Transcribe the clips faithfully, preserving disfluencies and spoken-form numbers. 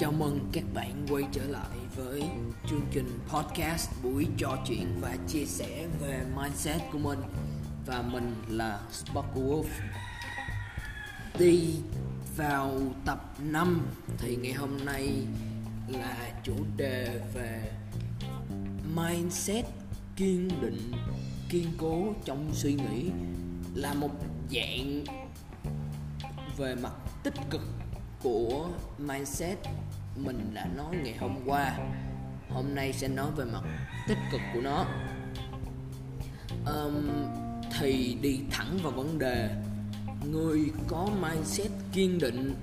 Chào mừng các bạn quay trở lại với chương trình podcast buổi trò chuyện và chia sẻ về mindset của mình. Và mình là Spark Wolf. Đi vào tập năm thì ngày hôm nay là chủ đề về mindset kiên định, kiên cố trong suy nghĩ, là một dạng về mặt tích cực của mindset. Mình đã nói ngày hôm qua, hôm nay sẽ nói về mặt tích cực của nó. um, Thì đi thẳng vào vấn đề, người có mindset kiên định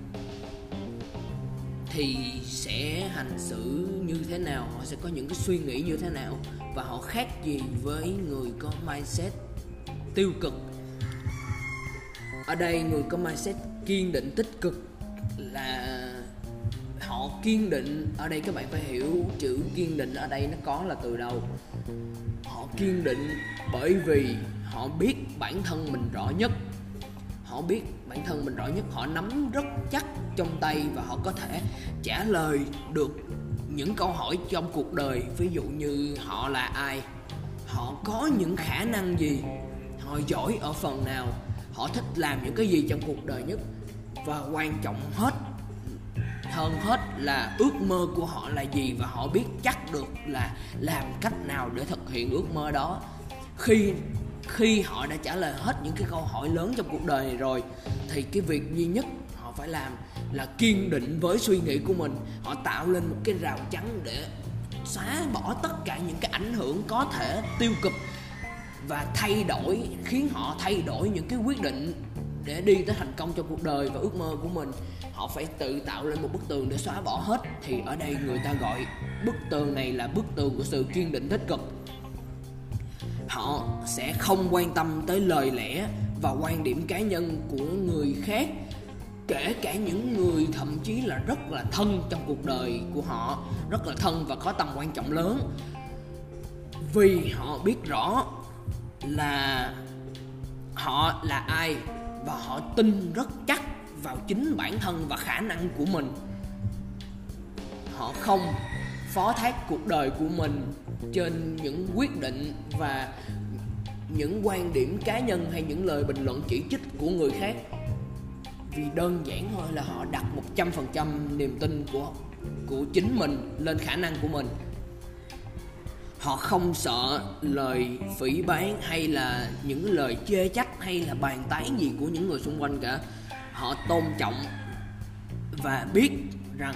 thì sẽ hành xử như thế nào, họ sẽ có những cái suy nghĩ như thế nào, và họ khác gì với người có mindset tiêu cực. Ở đây người có mindset kiên định tích cực là họ kiên định. Ở đây các bạn phải hiểu chữ kiên định ở đây nó có là từ đâu. Họ kiên định bởi vì họ biết bản thân mình rõ nhất. Họ biết bản thân mình rõ nhất, họ nắm rất chắc trong tay và họ có thể trả lời được những câu hỏi trong cuộc đời. Ví dụ như họ là ai, họ có những khả năng gì, họ giỏi ở phần nào, họ thích làm những cái gì trong cuộc đời nhất, và quan trọng hết hơn hết là ước mơ của họ là gì, và họ biết chắc được là làm cách nào để thực hiện ước mơ đó. Khi khi họ đã trả lời hết những cái câu hỏi lớn trong cuộc đời này rồi thì cái việc duy nhất họ phải làm là kiên định với suy nghĩ của mình. Họ tạo lên một cái rào chắn để xóa bỏ tất cả những cái ảnh hưởng có thể tiêu cực và thay đổi, khiến họ thay đổi những cái quyết định để đi tới thành công trong cuộc đời và ước mơ của mình. Họ phải tự tạo lên một bức tường để xóa bỏ hết. Thì ở đây người ta gọi bức tường này là bức tường của sự kiên định tích cực. Họ sẽ không quan tâm tới lời lẽ và quan điểm cá nhân của người khác, kể cả những người thậm chí là rất là thân trong cuộc đời của họ, rất là thân và có tầm quan trọng lớn. Vì họ biết rõ là họ là ai và họ tin rất chắc vào chính bản thân và khả năng của mình. Họ không phó thác cuộc đời của mình trên những quyết định và những quan điểm cá nhân hay những lời bình luận chỉ trích của người khác. Vì đơn giản thôi là họ đặt một trăm phần trăm niềm tin của, của chính mình lên khả năng của mình. Họ không sợ lời phỉ báng hay là những lời chê trách hay là bàn tán gì của những người xung quanh cả. Họ tôn trọng và biết rằng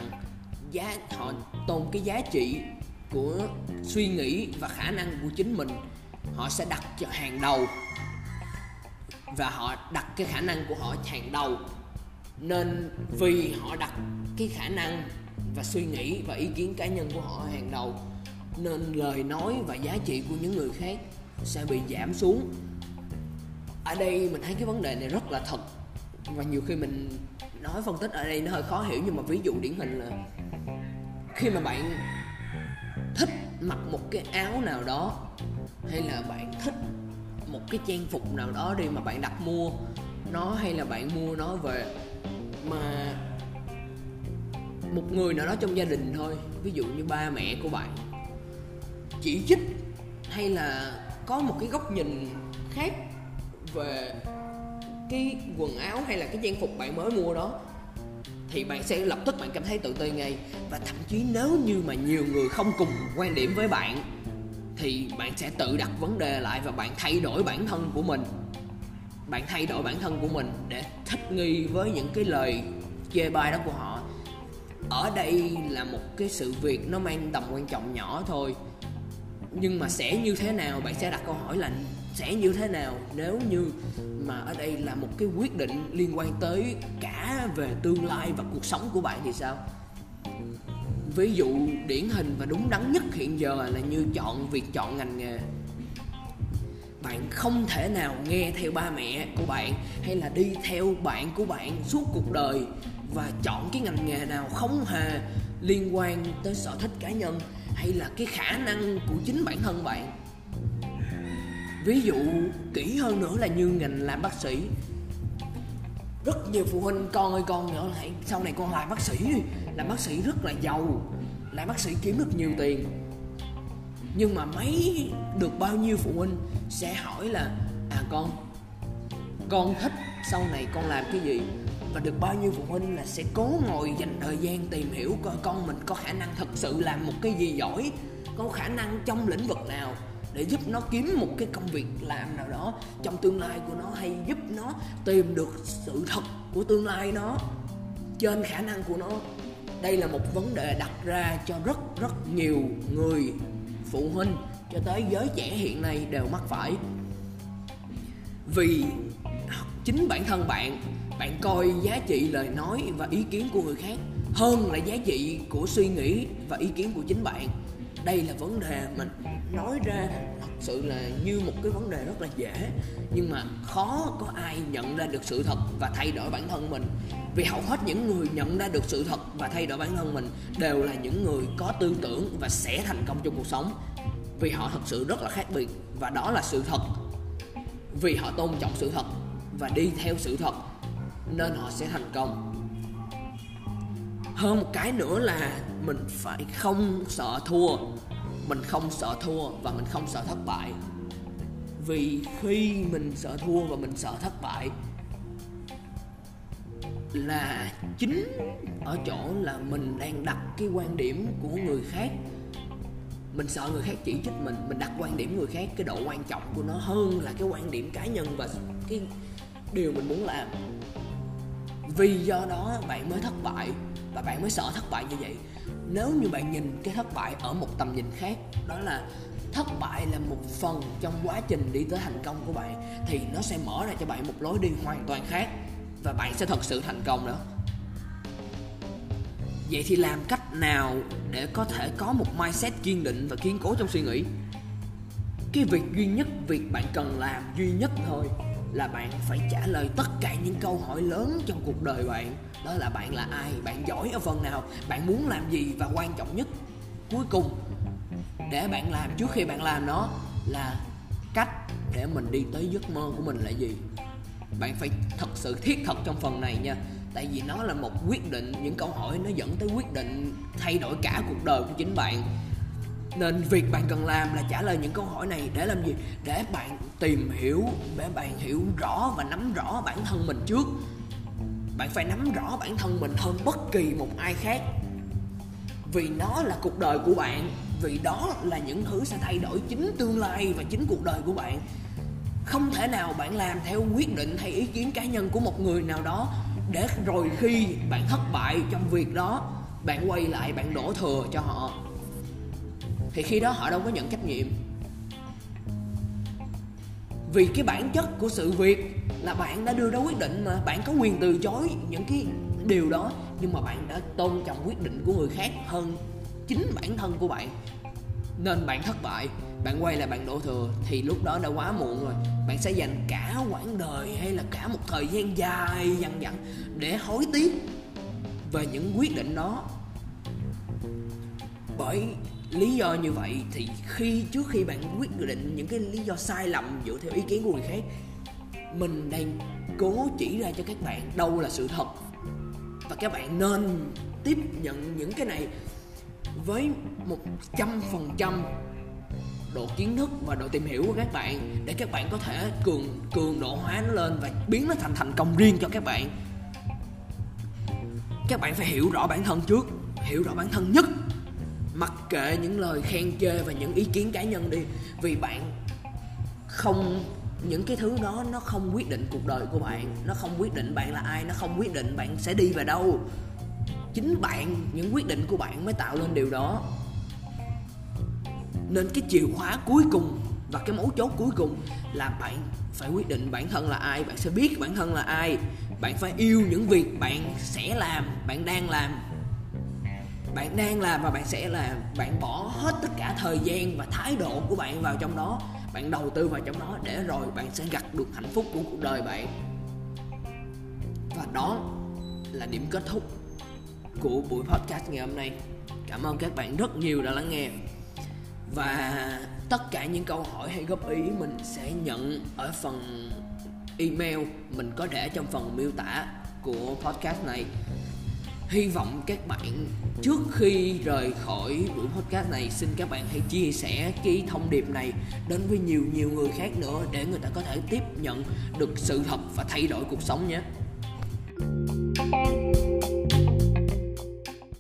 giá, họ tôn cái giá trị của suy nghĩ và khả năng của chính mình. Họ sẽ đặt hàng đầu và họ đặt cái khả năng của họ hàng đầu. Nên vì họ đặt cái khả năng và suy nghĩ và ý kiến cá nhân của họ hàng đầu, nên lời nói và giá trị của những người khác sẽ bị giảm xuống. Ở đây mình thấy cái vấn đề này rất là thật, và nhiều khi mình nói phân tích ở đây nó hơi khó hiểu. Nhưng mà ví dụ điển hình là khi mà bạn thích mặc một cái áo nào đó, hay là bạn thích một cái trang phục nào đó đi, mà bạn đặt mua nó hay là bạn mua nó về, mà một người nào đó trong gia đình thôi, ví dụ như ba mẹ của bạn, chỉ trích hay là có một cái góc nhìn khác về cái quần áo hay là cái trang phục bạn mới mua đó, thì bạn sẽ lập tức bạn cảm thấy tự ti ngay. Và thậm chí nếu như mà nhiều người không cùng quan điểm với bạn thì bạn sẽ tự đặt vấn đề lại và bạn thay đổi bản thân của mình. Bạn thay đổi bản thân của mình để thích nghi với những cái lời chê bai đó của họ. Ở đây là một cái sự việc nó mang tầm quan trọng nhỏ thôi, nhưng mà sẽ như thế nào, bạn sẽ đặt câu hỏi là sẽ như thế nào nếu như mà ở đây là một cái quyết định liên quan tới cả về tương lai và cuộc sống của bạn thì sao. Ví dụ điển hình và đúng đắn nhất hiện giờ là như chọn việc chọn ngành nghề. Bạn không thể nào nghe theo ba mẹ của bạn hay là đi theo bạn của bạn suốt cuộc đời và chọn cái ngành nghề nào không hề liên quan tới sở thích cá nhân hay là cái khả năng của chính bản thân bạn. Ví dụ kỹ hơn nữa là như ngành làm bác sĩ. rất nhiều phụ huynh con ơi con nhỏ này sau này con làm bác sĩ đi, làm bác sĩ rất là giàu, làm bác sĩ kiếm được nhiều tiền. Nhưng mà mấy được bao nhiêu phụ huynh sẽ hỏi là à con con thích sau này con làm cái gì, và được bao nhiêu phụ huynh là sẽ cố ngồi dành thời gian tìm hiểu coi con mình có khả năng thật sự làm một cái gì giỏi, có khả năng trong lĩnh vực nào để giúp nó kiếm một cái công việc làm nào đó trong tương lai của nó, hay giúp nó tìm được sự thật của tương lai nó trên khả năng của nó. Đây là một vấn đề đặt ra cho rất rất nhiều người phụ huynh cho tới giới trẻ hiện nay đều mắc phải. Vì chính bản thân bạn, bạn coi giá trị lời nói và ý kiến của người khác hơn là giá trị của suy nghĩ và ý kiến của chính bạn. Đây là vấn đề mình nói ra thật sự là như một cái vấn đề rất là dễ, nhưng mà khó có ai nhận ra được sự thật và thay đổi bản thân mình. Vì hầu hết những người nhận ra được sự thật và thay đổi bản thân mình đều là những người có tư tưởng và sẽ thành công trong cuộc sống, vì họ thật sự rất là khác biệt và đó là sự thật. Vì họ tôn trọng sự thật và đi theo sự thật nên họ sẽ thành công. Hơn một cái nữa là mình phải không sợ thua. Mình không sợ thua và mình không sợ thất bại. Vì khi mình sợ thua và mình sợ thất bại là chính ở chỗ là mình đang đặt cái quan điểm của người khác. Mình sợ người khác chỉ trích mình, mình đặt quan điểm người khác, cái độ quan trọng của nó hơn là cái quan điểm cá nhân và cái điều mình muốn làm. Vì do đó bạn mới thất bại và bạn mới sợ thất bại như vậy. Nếu như bạn nhìn cái thất bại ở một tầm nhìn khác, đó là thất bại là một phần trong quá trình đi tới thành công của bạn, thì nó sẽ mở ra cho bạn một lối đi hoàn toàn khác và bạn sẽ thật sự thành công đó. Vậy thì làm cách nào để có thể có một mindset kiên định và kiên cố trong suy nghĩ? Cái việc duy nhất, việc bạn cần làm duy nhất thôi là bạn phải trả lời tất cả những câu hỏi lớn trong cuộc đời bạn. Đó là bạn là ai, bạn giỏi ở phần nào, bạn muốn làm gì, và quan trọng nhất cuối cùng để bạn làm trước khi bạn làm nó là cách để mình đi tới giấc mơ của mình là gì. Bạn phải thật sự thiết thực trong phần này nha, tại vì nó là một quyết định, những câu hỏi nó dẫn tới quyết định thay đổi cả cuộc đời của chính bạn. Nên việc bạn cần làm là trả lời những câu hỏi này để làm gì? Để bạn tìm hiểu, để bạn hiểu rõ và nắm rõ bản thân mình trước. Bạn phải nắm rõ bản thân mình hơn bất kỳ một ai khác. Vì nó là cuộc đời của bạn, vì đó là những thứ sẽ thay đổi chính tương lai và chính cuộc đời của bạn. Không thể nào bạn làm theo quyết định hay ý kiến cá nhân của một người nào đó để rồi khi bạn thất bại trong việc đó, bạn quay lại bạn đổ thừa cho họ. Thì khi đó họ đâu có nhận trách nhiệm. Vì cái bản chất của sự việc là bạn đã đưa ra quyết định mà, bạn có quyền từ chối những cái điều đó, nhưng mà bạn đã tôn trọng quyết định của người khác hơn chính bản thân của bạn. Nên bạn thất bại, bạn quay lại bạn đổ thừa thì lúc đó đã quá muộn rồi. Bạn sẽ dành cả quãng đời hay là cả một thời gian dài dằng dặc để hối tiếc về những quyết định đó. Bởi lý do như vậy thì khi trước khi bạn quyết định những cái lý do sai lầm dựa theo ý kiến của người khác, mình đang cố chỉ ra cho các bạn đâu là sự thật. Và các bạn nên tiếp nhận những cái này với một trăm phần trăm độ kiến thức và độ tìm hiểu của các bạn, để các bạn có thể cường, cường độ hóa nó lên và biến nó thành thành công riêng cho các bạn. Các bạn phải hiểu rõ bản thân trước, hiểu rõ bản thân nhất. Mặc kệ những lời khen chê và những ý kiến cá nhân đi, vì bạn không, những cái thứ đó nó không quyết định cuộc đời của bạn, nó không quyết định bạn là ai, nó không quyết định bạn sẽ đi về đâu. Chính bạn, những quyết định của bạn mới tạo lên điều đó. Nên cái chìa khóa cuối cùng và cái mấu chốt cuối cùng là bạn phải quyết định bản thân là ai, bạn sẽ biết bản thân là ai. Bạn phải yêu những việc bạn sẽ làm, bạn đang làm. Bạn đang làm và bạn sẽ làm. Bạn bỏ hết tất cả thời gian và thái độ của bạn vào trong đó, bạn đầu tư vào trong đó để rồi bạn sẽ gặt được hạnh phúc của cuộc đời bạn. Và đó là điểm kết thúc của buổi podcast ngày hôm nay. Cảm ơn các bạn rất nhiều đã lắng nghe. Và tất cả những câu hỏi hay góp ý mình sẽ nhận ở phần email mình có để trong phần miêu tả của podcast này. Hy vọng các bạn trước khi rời khỏi buổi podcast này, xin các bạn hãy chia sẻ cái thông điệp này đến với nhiều nhiều người khác nữa để người ta có thể tiếp nhận được sự thật và thay đổi cuộc sống nhé.